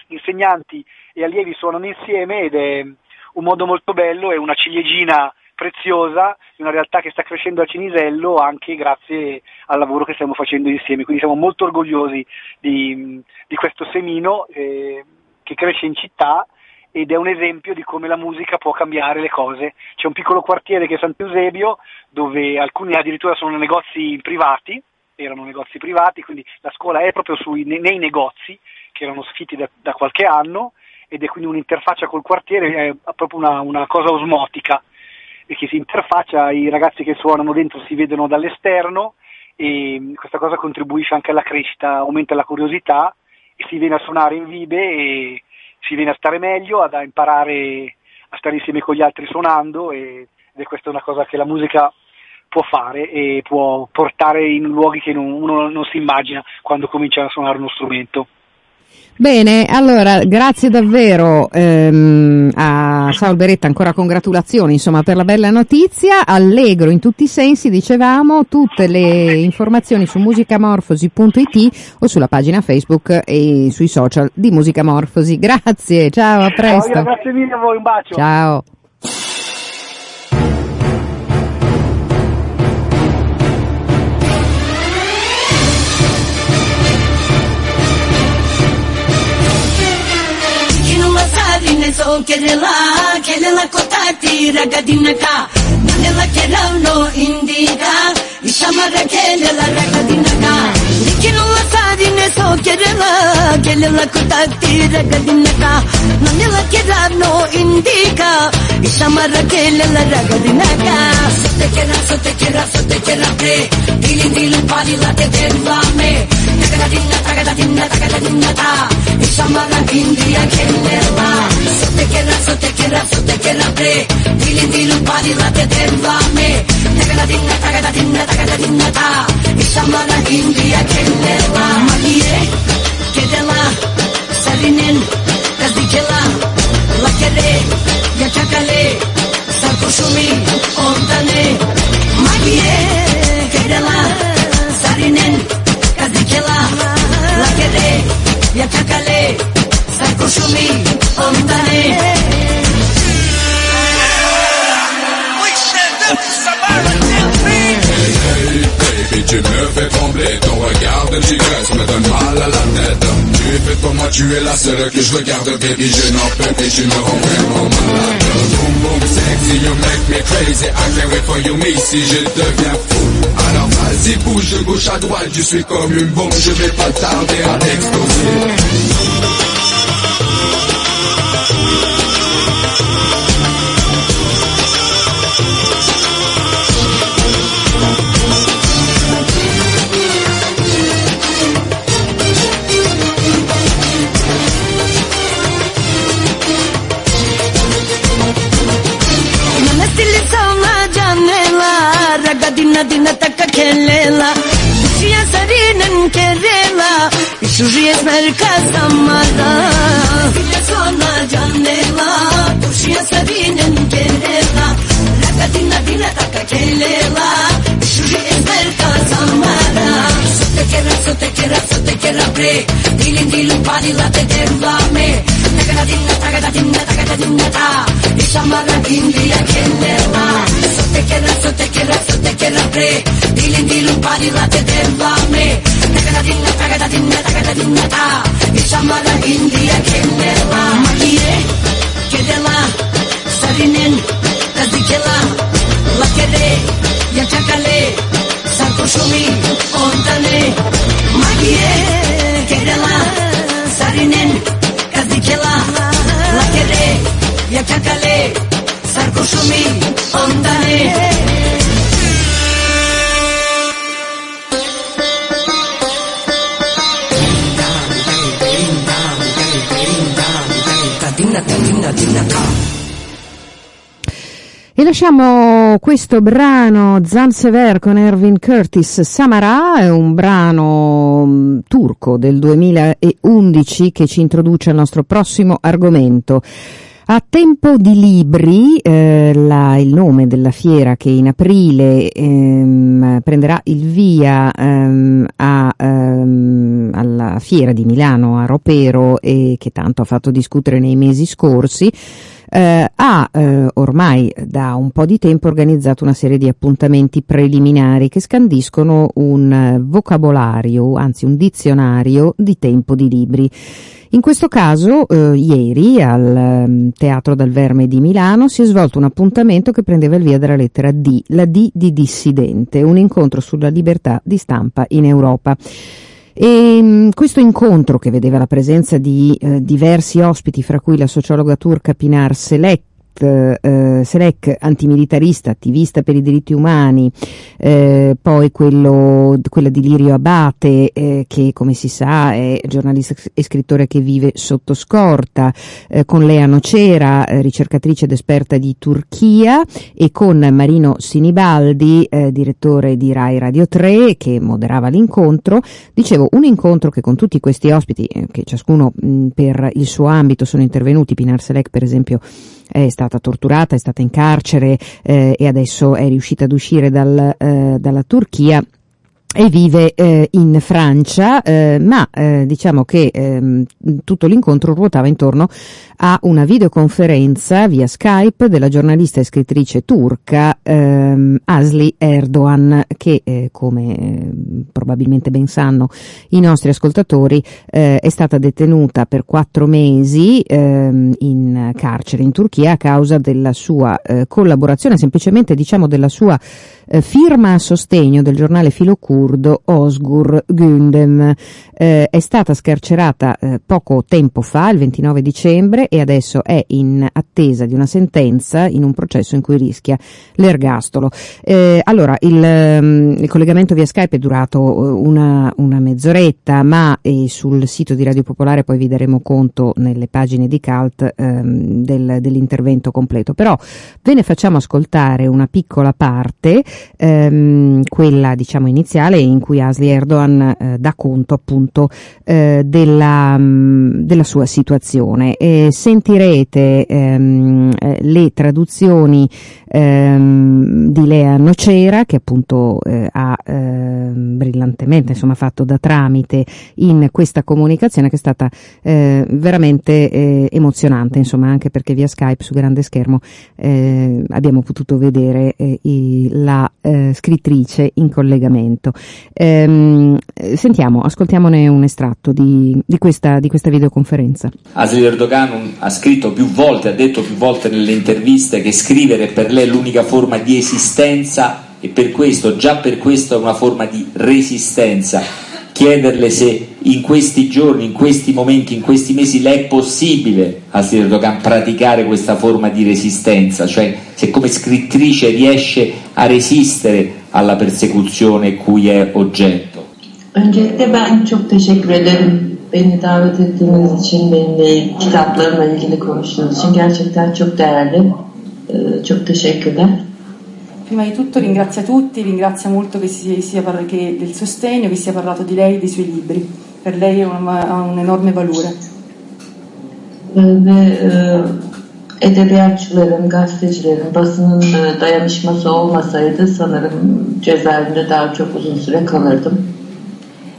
insegnanti e allievi suonano insieme, ed è un modo molto bello, è una ciliegina preziosa, una realtà che sta crescendo a Cinisello anche grazie al lavoro che stiamo facendo insieme, quindi siamo molto orgogliosi di, di questo semino eh, che cresce in città, ed è un esempio di come la musica può cambiare le cose. C'è un piccolo quartiere che è Sant'Eusebio, dove alcuni addirittura sono negozi privati, erano negozi privati, quindi la scuola è proprio sui, nei negozi che erano sfitti da, da qualche anno, ed è quindi un'interfaccia col quartiere, è proprio una, una cosa osmotica, e che si interfaccia, i ragazzi che suonano dentro si vedono dall'esterno, e questa cosa contribuisce anche alla crescita, aumenta la curiosità, e si viene a suonare in VIBE e si viene a stare meglio, ad imparare a stare insieme con gli altri suonando, e, ed è questa una cosa che la musica può fare e può portare in luoghi che non, uno non si immagina quando comincia a suonare uno strumento. Bene, allora grazie davvero ehm, a Saul Beretta, ancora congratulazioni insomma per la bella notizia, allegro in tutti i sensi, dicevamo. Tutte le informazioni su musicamorfosi punto it o sulla pagina Facebook e sui social di Musicamorfosi. Grazie, ciao, a presto. Ciao, grazie mille a voi, un bacio. Ciao. So kerela kerela kotati ragadinaka nalala kerauno indiga ishamara kerela ragadinaka nikinu asadine so kerela kerela kotati ragadinaka nalala kerauno indiga ishamara kerela ragadinaka sote kera sote kera sote kera pre dili dili pali late denva me ragadinna ragadinna ragadinna ta ishamara india kerela sote kera sote kera sote kera pre dili dilu pali late denva me tagada dinna tagada dinna tagada dinna ta ishamana india kerela magie kedela sarinen kazikela lakere yakakale sarkoshumi ontane magie kedela sarinen kazikela lakere yakakale sarkoshumi ontane. Puis tu me fais trembler, ton regard de tigresse me donne mal à la tête. Tu fais pour moi, tu es la seule que je regarde, baby, je n'en peux plus, tu me rends vraiment malade. Boom boom sexy, you make me crazy, I can't wait for you, mais si je deviens fou. Alors vas-y, bouge de gauche à droite, je suis comme une bombe, je vais pas tarder à exploser. Dinna taka kelela Dusia sarinen kerela Isužije snarka samada Sile sona janela Dusia sarinen kerela Raka dinna dinna taka kelela Isužije snarka samada Sote kera, sote kera, sote kera pre Dilin dilu padila te devame Takada dinna, takada dinna, takada dinna ta Ishamara india kelela Sote kera, sote kera, sote kera pre Dili dilu pali late deva me Takada dinna, takada dinna, takada dinna ta Ishamara india kelela Magie, kedela, sarinen, kazikela Lakere, yakakale, sarkoshumi, ontane Magie, kedela, sarinen, kazikela Lakere, yakakale, sarkoshumi, ontane. Vi lasciamo questo brano Zansever con Ervin Curtis, Samara, è un brano turco del duemilaundici che ci introduce al nostro prossimo argomento. A Tempo di Libri, eh, la, il nome della fiera che in aprile ehm, prenderà il via ehm, a, ehm, alla fiera di Milano a Ropero e che tanto ha fatto discutere nei mesi scorsi, eh, ha eh, ormai da un po' di tempo organizzato una serie di appuntamenti preliminari che scandiscono un vocabolario, anzi un dizionario di Tempo di Libri. In questo caso, eh, ieri, al um, Teatro Dal Verme di Milano, si è svolto un appuntamento che prendeva il via dalla lettera D, la D di dissidente, un incontro sulla libertà di stampa in Europa. E questo incontro, che vedeva la presenza di eh, diversi ospiti, fra cui la sociologa turca Pinar Selek, Eh, Selek, antimilitarista, attivista per i diritti umani, eh, poi quello, quella di Lirio Abate, eh, che come si sa è giornalista e scrittore che vive sotto scorta, eh, con Lea Nocera, eh, ricercatrice ed esperta di Turchia, e con Marino Sinibaldi, eh, direttore di RAI Radio tre, che moderava l'incontro. Dicevo, un incontro che con tutti questi ospiti, eh, che ciascuno mh, per il suo ambito sono intervenuti. Pinar Selek, per esempio, è stata torturata, è stata in carcere eh, e adesso è riuscita ad uscire dal, eh, dalla Turchia e vive eh, in Francia, eh, ma eh, diciamo che eh, tutto l'incontro ruotava intorno a una videoconferenza via Skype della giornalista e scrittrice turca eh, Asli Erdogan, che eh, come eh, probabilmente ben sanno i nostri ascoltatori, eh, è stata detenuta per quattro mesi eh, in carcere in Turchia a causa della sua eh, collaborazione, semplicemente diciamo della sua eh, firma a sostegno del giornale filocurdo Özgür Gündem. Eh, è stata scarcerata eh, poco tempo fa, il ventinove dicembre, e adesso è in attesa di una sentenza in un processo in cui rischia l'ergastolo. Eh, allora, il, il collegamento via Skype è durato una, una mezz'oretta, ma eh, sul sito di Radio Popolare poi vi daremo conto nelle pagine di Cult ehm, del, dell'intervento completo. Però ve ne facciamo ascoltare una piccola parte, ehm, quella diciamo iniziale, in cui Asli Erdogan eh, dà conto appunto eh, della, mh, della sua situazione. E sentirete ehm, le traduzioni ehm, di Lea Nocera, che appunto eh, ha eh, brillantemente insomma fatto da tramite in questa comunicazione, che è stata eh, veramente eh, emozionante, insomma, anche perché via Skype su grande schermo eh, abbiamo potuto vedere eh, i, la eh, scrittrice in collegamento. Ehm, sentiamo, ascoltiamone un estratto di, di, questa, di questa videoconferenza. Asli Erdogan ha scritto più volte, ha detto più volte nelle interviste che scrivere per lei è l'unica forma di esistenza, e per questo, già per questo, è una forma di resistenza. Chiederle se in questi giorni, in questi momenti, in questi mesi lei è possibile, Asli Erdogan, praticare questa forma di resistenza, cioè se come scrittrice riesce a resistere alla persecuzione cui è oggetto. Öncelikle ben çok teşekkür ederim. Beni davet ettiğiniz için, benimle kitaplarımla ilgili konuştuğunuz için gerçekten çok değerli. Çok teşekkürler. Prima di tutto ringrazio tutti, ringrazio molto che si sia parlato del sostegno, che sia parlato di lei, dei suoi libri. Per lei ha un enorme valore. Ve edebiyatçıların, gazetecilerin, basının dayanışması olmasaydı sanırım cezaevinde daha çok uzun süre kalırdım.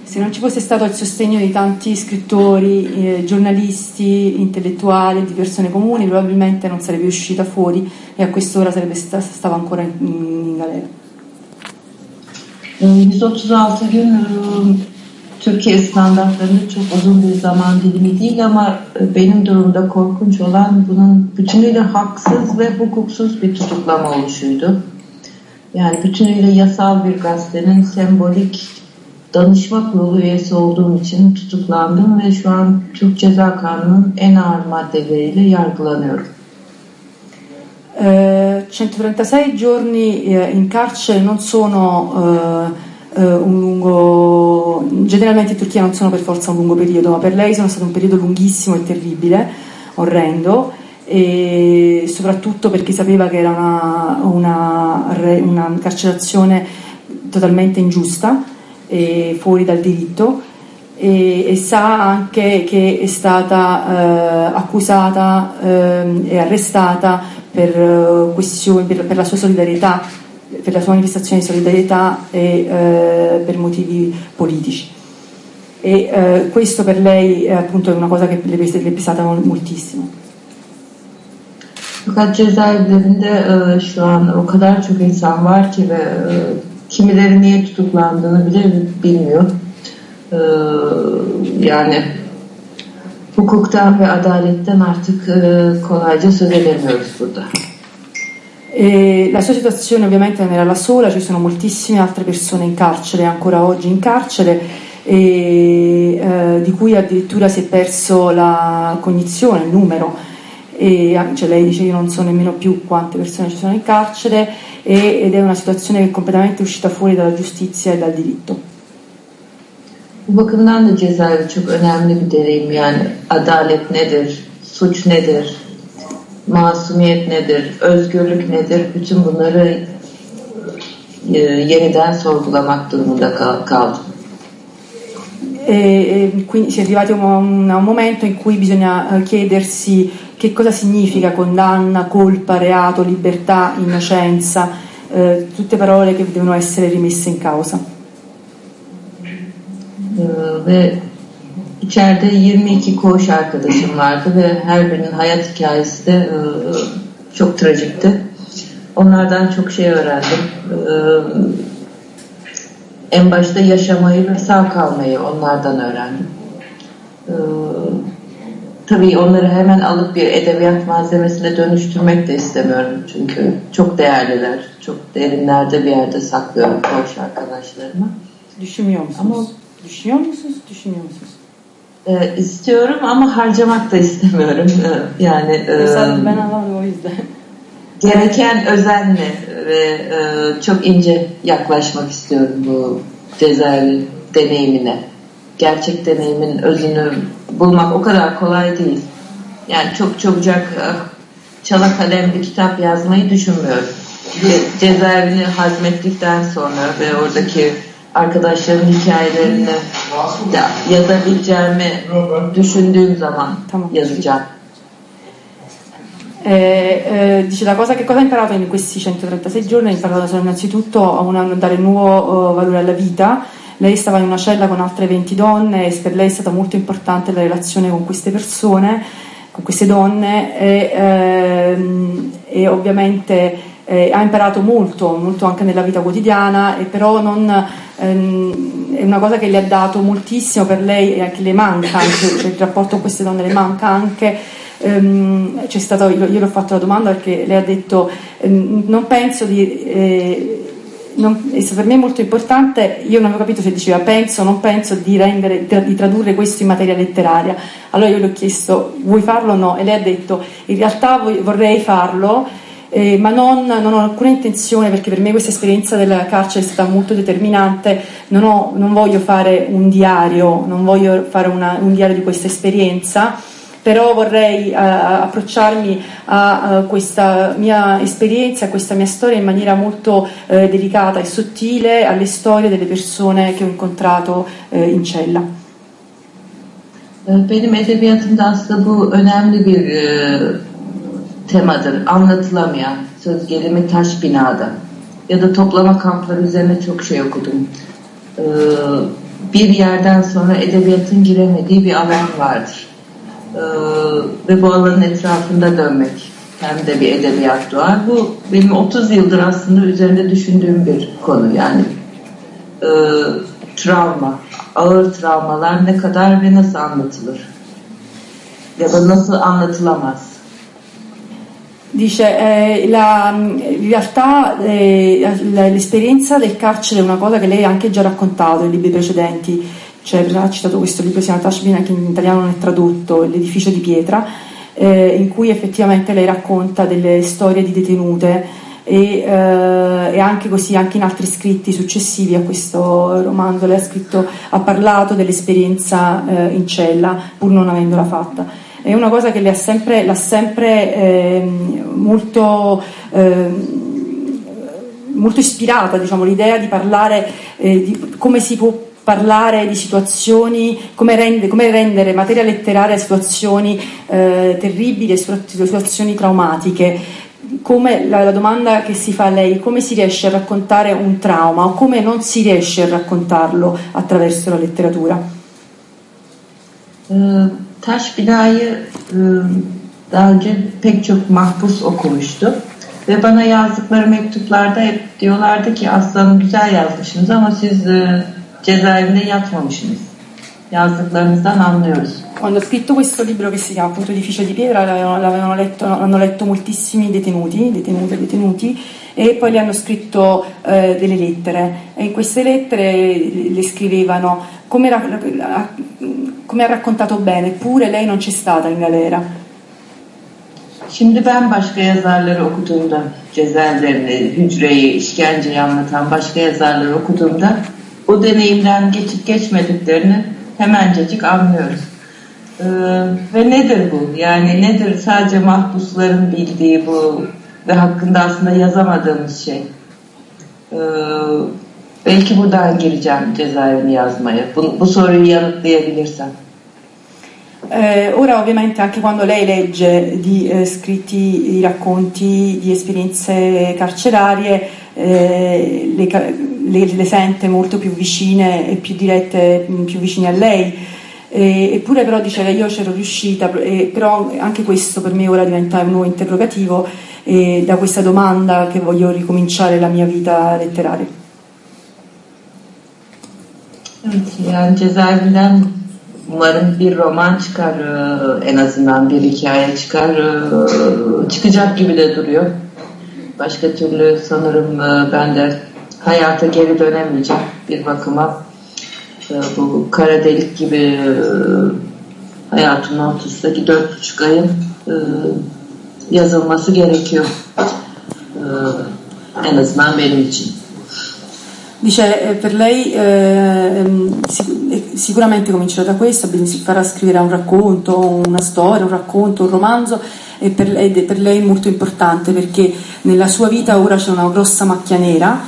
Se non ci fosse stato il sostegno di tanti scrittori, eh, giornalisti, intellettuali, di persone comuni, probabilmente non sarebbe uscita fuori e a quest'ora sarebbe sta, stava ancora in, in galera. yüz otuz altı gün Türkiye standartlarında çok uzun bir zaman dilimi değil, ama benim durumda korkunç olan bunun bütünüyle haksız ve hukuksuz bir tutuklama oluşuydu. Yani bütünüyle yasal bir gazetenin sembolik danışma kurulu üyesi olduğum için tutuklandım ve şu an Türk Ceza Kanunu'nun en ağır maddeleriyle yargılanıyorum. Eh, centotrentasei giorni in carcere non sono eh, un lungo, generalmente in Turchia non sono per forza un lungo periodo, ma per lei sono stato un periodo lunghissimo e terribile, orrendo, e soprattutto perché sapeva che era una, una, una incarcerazione totalmente ingiusta e fuori dal diritto, e, e sa anche che è stata eh, accusata eh, e arrestata per, questioni, per, per la sua solidarietà, per la sua manifestazione di solidarietà e eh, per motivi politici. E eh, questo per lei eh, appunto è una cosa che le, le è pesata moltissimo. Fakat cezaevlerinde e, şu an o kadar çok insan var ki ve e, kimileri niye tutuklandığını bile bilmiyor. E, yani hukuktan ve adaletten artık e, kolayca söz edemiyoruz burada. E la sua situazione ovviamente non era la sola, ci sono moltissime altre persone in carcere, ancora oggi in carcere, e, eh, di cui addirittura si è perso la cognizione, il numero, e, cioè lei dice io non so nemmeno più quante persone ci sono in carcere, e, ed è una situazione che è completamente uscita fuori dalla giustizia e dal diritto. Bu bakımdan da cezaevi çok önemli bir deneyim, yani adalet nedir, suç nedir, masumiyet nedir, özgürlük nedir, bütün bunları e, yeniden sorgulamak durumunda kal- kaldım. E, e, quindi si è arrivati a un, a un momento in cui bisogna chiedersi che cosa significa condanna, colpa, reato, libertà, innocenza, eh, tutte parole che devono essere rimesse in causa. Uh, ve içeride yirmi iki koğuş arkadaşım vardı ve her birinin hayat hikayesi de uh, çok trajikti. Onlardan çok şey öğrendim. Uh, En başta yaşamayı ve sağ kalmayı onlardan öğrendim. Ee, tabii onları hemen alıp bir edebiyat malzemesine dönüştürmek de istemiyorum. Çünkü çok değerliler, çok derinlerde bir yerde saklıyorum koğuş arkadaşlarımı. Düşünüyor musunuz? Ama, düşünüyor musunuz? Düşünüyor musunuz? E, istiyorum ama harcamak da istemiyorum. Yani. E, ben anlamadım o yüzden. Gereken özenle ve e, çok ince yaklaşmak istiyorum bu cezaevi deneyimine. Gerçek deneyimin özünü bulmak o kadar kolay değil. Yani çok çabucak çala kalem bir kitap yazmayı düşünmüyorum. Ce- cezaevini hazmettikten sonra ve oradaki arkadaşların hikayelerini da- yazabileceğimi düşündüğüm zaman yazacağım. Eh, eh, dice la cosa che cosa ha imparato in questi centotrentasei giorni, ha imparato innanzitutto a, una, a dare nuovo uh, valore alla vita. Lei stava in una cella con altre venti donne e per lei è stata molto importante la relazione con queste persone, con queste donne, e, ehm, e ovviamente eh, ha imparato molto, molto anche nella vita quotidiana, e però non, ehm, è una cosa che le ha dato moltissimo per lei, e anche le manca anche, cioè il rapporto con queste donne le manca anche. C'è stato, io le ho fatto la domanda perché lei ha detto non penso di eh, non, è stato per me molto importante, io non avevo capito se diceva penso non penso di, rendere, di tradurre questo in materia letteraria. Allora io le ho chiesto vuoi farlo o no, e lei ha detto in realtà vorrei farlo eh, ma non, non ho alcuna intenzione, perché per me questa esperienza della carcere è stata molto determinante, non, ho, non voglio fare un diario, non voglio fare una, un diario di questa esperienza, però vorrei uh, approcciarmi a uh, questa mia esperienza, a questa mia storia in maniera molto uh, delicata e sottile, alle storie delle persone che ho incontrato uh, in cella. Benim edebiyatımda aslında bu önemli bir e, temadır. Anlatılamayan, söz gelimi taş binada ya da toplama kampları üzerine çok şey okudum. E, bir yerden sonra edebiyatın giremediği bir alan vardır. Ee, ve bu alanın etrafında dönmek hem de bir edebiyat doğar. Bu benim otuz yıldır aslında üzerinde düşündüğüm bir konu, yani e, travma, ağır travmalar ne kadar ve nasıl anlatılır ya da nasıl anlatılamaz. Dice eh, la, in realtà eh, l'esperienza del carcere è una cosa che lei ha anche già raccontato in libri precedenti. Cioè, ha citato questo libro, si chiama Tashbin, che in italiano non è tradotto, L'edificio di pietra, eh, in cui effettivamente lei racconta delle storie di detenute, e, eh, e anche così, anche in altri scritti successivi a questo romanzo lei ha scritto, ha parlato dell'esperienza eh, in cella, pur non avendola fatta. è una cosa che l'ha sempre, l'ha sempre eh, molto... Eh, molto ispirata, diciamo, l'idea di parlare eh, di come si può parlare di situazioni, come, rende, come rendere materia letteraria situazioni eh, terribili, situazioni traumatiche, come la, la domanda che si fa a lei, come si riesce a raccontare un trauma o come non si riesce a raccontarlo attraverso la letteratura. Taşbina'yı daha önce pek çok mahpus okumuştu. Ve bana yazdıkları mektuplarda hep diyorlardı ki aslanım güzel yazmışsınız ama siz e, cezaevinde yatmamışsınız. Yazdıklarınızdan anlıyoruz. Quando ho scritto questo libro che si chiama appunto Edificio di Pietra, l'avevano letto, l'hanno letto moltissimi detenuti, detenuti, detenuti e poi le hanno scritto eh, delle lettere e in queste lettere le scrivevano come, ra- come ha raccontato bene, eppure lei non c'è stata in galera. Şimdi ben başka yazarları okuduğumda, cezaevlerini, hücreyi, işkenceyi anlatan başka yazarları okuduğumda o deneyimden geçip geçmediklerini hemencecik anlıyoruz. Ee, ve nedir bu? Yani nedir sadece mahpusların bildiği bu ve hakkında aslında yazamadığımız şey? Ee, belki buradan gireceğim cezaevini yazmaya. Bu, bu soruyu yanıtlayabilirsem. Eh, ora ovviamente anche quando lei legge di eh, scritti, di racconti, di esperienze carcerarie, eh, le, le, le sente molto più vicine e più dirette, più vicine a lei, eh, eppure però dice io c'ero riuscita, eh, però anche questo per me ora diventa un nuovo interrogativo eh, da questa domanda che voglio ricominciare la mia vita letteraria. Grazie. Umarım bir roman çıkar, en azından bir hikaye çıkar, çıkacak gibi de duruyor. Başka türlü sanırım ben de hayata geri dönemeyeceğim bir bakıma. Bu kara delik gibi hayatımın ortasındaki dört buçuk ayın yazılması gerekiyor. En azından benim için. Dice, per lei eh, sicuramente comincerà da questo, si farà scrivere un racconto, una storia, un racconto, un romanzo, e per lei, per lei è molto importante perché nella sua vita ora c'è una grossa macchia nera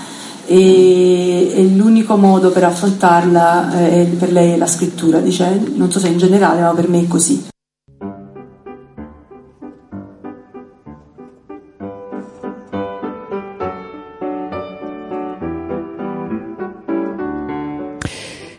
e, e l'unico modo per affrontarla è, per lei è la scrittura, dice, non so se in generale ma per me è così.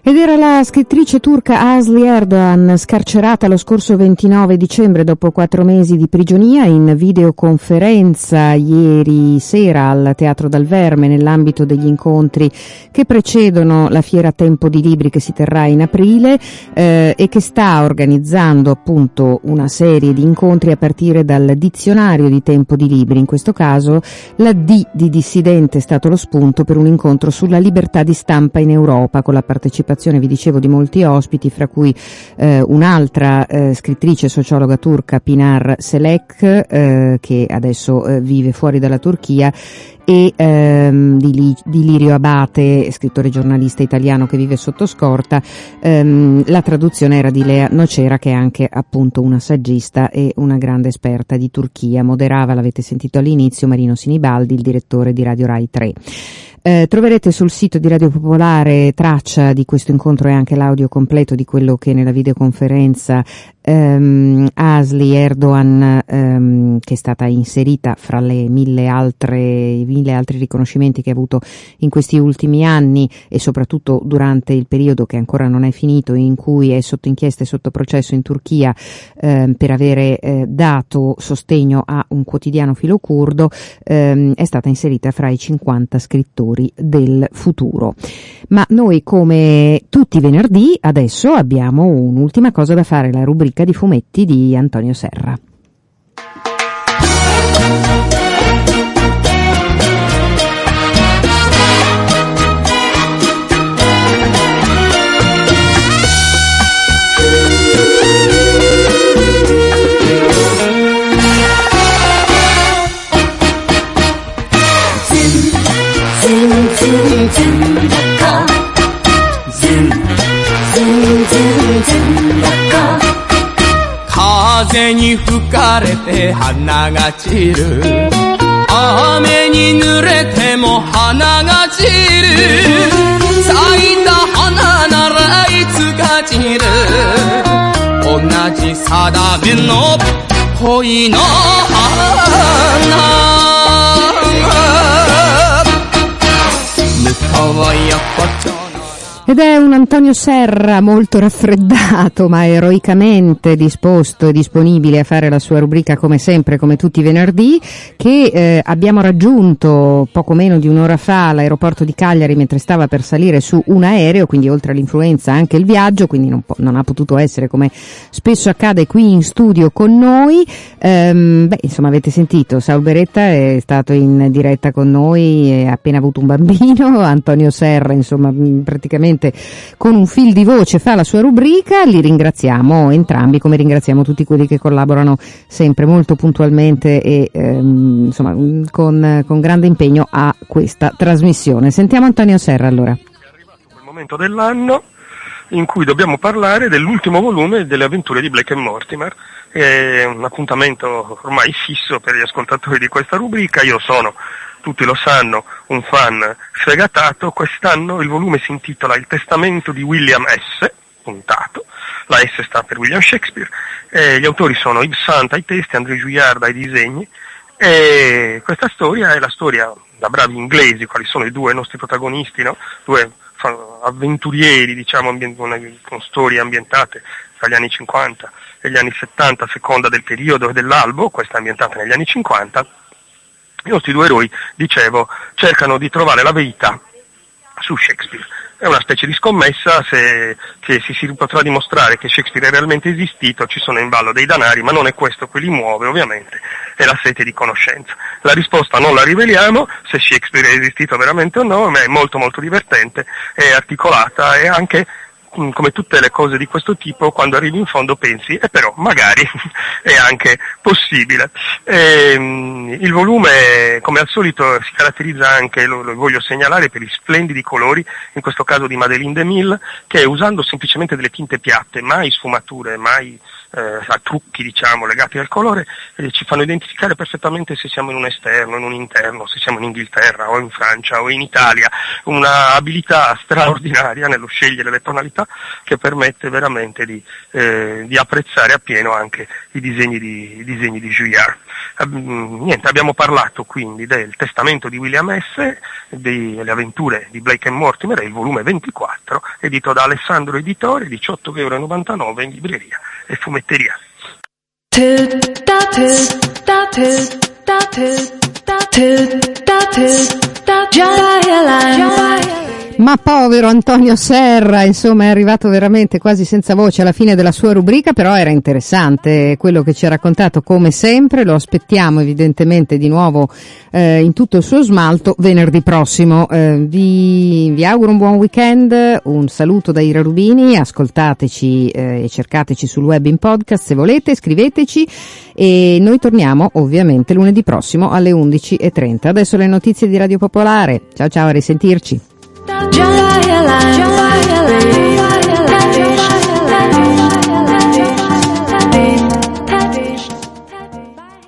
Ed era la scrittrice turca Asli Erdogan, scarcerata lo scorso ventinove dicembre dopo quattro mesi di prigionia, in videoconferenza ieri sera al Teatro Dal Verme nell'ambito degli incontri che precedono la fiera Tempo di Libri che si terrà in aprile eh, e che sta organizzando appunto una serie di incontri a partire dal dizionario di Tempo di Libri. In questo caso la D di dissidente è stato lo spunto per un incontro sulla libertà di stampa in Europa con la partecipazione, vi dicevo, di molti ospiti, fra cui eh, un'altra eh, scrittrice sociologa turca, Pinar Selek, eh, che adesso eh, vive fuori dalla Turchia, e ehm, di, Li- di Lirio Abate, scrittore giornalista italiano che vive sotto scorta. Ehm, la traduzione era di Lea Nocera, che è anche appunto una saggista e una grande esperta di Turchia. Moderava, l'avete sentito all'inizio, Marino Sinibaldi, il direttore di Radio RAI tre. Eh, troverete sul sito di Radio Popolare traccia di questo incontro e anche l'audio completo di quello che nella videoconferenza ehm, Asli Erdogan, ehm, che è stata inserita fra le mille altre, i mille altri riconoscimenti che ha avuto in questi ultimi anni e soprattutto durante il periodo che ancora non è finito in cui è sotto inchiesta e sotto processo in Turchia ehm, per avere eh, dato sostegno a un quotidiano filocurdo, ehm, è stata inserita fra i cinquanta scrittori del futuro. Ma noi, come tutti i venerdì, adesso abbiamo un'ultima cosa da fare, la rubrica di fumetti di Antonio Serra. 風に吹かれて花が散る雨に濡れても花が散る咲いた花ならいつか散る同じ定めの恋の花Ed è un Antonio Serra molto raffreddato ma eroicamente disposto e disponibile a fare la sua rubrica come sempre, come tutti i venerdì, che eh, abbiamo raggiunto poco meno di un'ora fa all'aeroporto di Cagliari mentre stava per salire su un aereo, quindi oltre all'influenza anche il viaggio, quindi non, po- non ha potuto essere, come spesso accade, qui in studio con noi. Ehm, beh, insomma, avete sentito, Saul Beretta è stato in diretta con noi, ha appena avuto un bambino, Antonio Serra insomma praticamente con un fil di voce fa la sua rubrica. Li ringraziamo entrambi, come ringraziamo tutti quelli che collaborano sempre molto puntualmente e ehm, insomma con, con grande impegno a questa trasmissione. Sentiamo Antonio Serra allora. È arrivato quel momento dell'anno in cui dobbiamo parlare dell'ultimo volume delle avventure di Blake and Mortimer. È un appuntamento ormai fisso per gli ascoltatori di questa rubrica. Io sono, tutti lo sanno, un fan sfegatato. Quest'anno il volume si intitola Il testamento di William S, puntato, la S sta per William Shakespeare, e gli autori sono Yves Sant ai testi, André Juillard ai disegni, e questa storia è la storia da bravi inglesi, quali sono i due nostri protagonisti, no? Due avventurieri, diciamo, ambient- con storie ambientate tra gli anni cinquanta e gli anni settanta, a seconda del periodo e dell'albo. Questa è ambientata negli anni cinquanta. I nostri due eroi, dicevo, cercano di trovare la verità su Shakespeare. È una specie di scommessa, se che si, si potrà dimostrare che Shakespeare è realmente esistito, ci sono in ballo dei danari, ma non è questo che li muove, ovviamente, è la sete di conoscenza. La risposta non la riveliamo, se Shakespeare è esistito veramente o no, ma è molto molto divertente, è articolata e anche, come tutte le cose di questo tipo, quando arrivi in fondo pensi, e eh però magari è anche possibile. E, il volume, come al solito, si caratterizza anche, lo, lo voglio segnalare, per i splendidi colori, in questo caso di Madeleine de Mille, che usando semplicemente delle tinte piatte, mai sfumature, mai eh, a trucchi, diciamo, legati al colore, eh, ci fanno identificare perfettamente se siamo in un esterno, in un interno, se siamo in Inghilterra o in Francia o in Italia. Una abilità straordinaria nello scegliere le tonalità che permette veramente di, eh, di apprezzare appieno anche i disegni di, i disegni di Juillard. Ab- niente, abbiamo parlato quindi del testamento di William S, delle avventure di Blake and Mortimer, il volume ventiquattro, edito da Alessandro Editore, diciotto virgola novantanove euro in libreria e fumetteria. Ma povero Antonio Serra, insomma, è arrivato veramente quasi senza voce alla fine della sua rubrica, però era interessante quello che ci ha raccontato come sempre. Lo aspettiamo evidentemente di nuovo eh, in tutto il suo smalto venerdì prossimo. Eh, vi, vi auguro un buon weekend, un saluto da Ira Rubini, ascoltateci eh, e cercateci sul web in podcast se volete, scriveteci, e noi torniamo ovviamente lunedì prossimo alle undici e trenta. Adesso le notizie di Radio Popolare. Ciao ciao, a risentirci. Già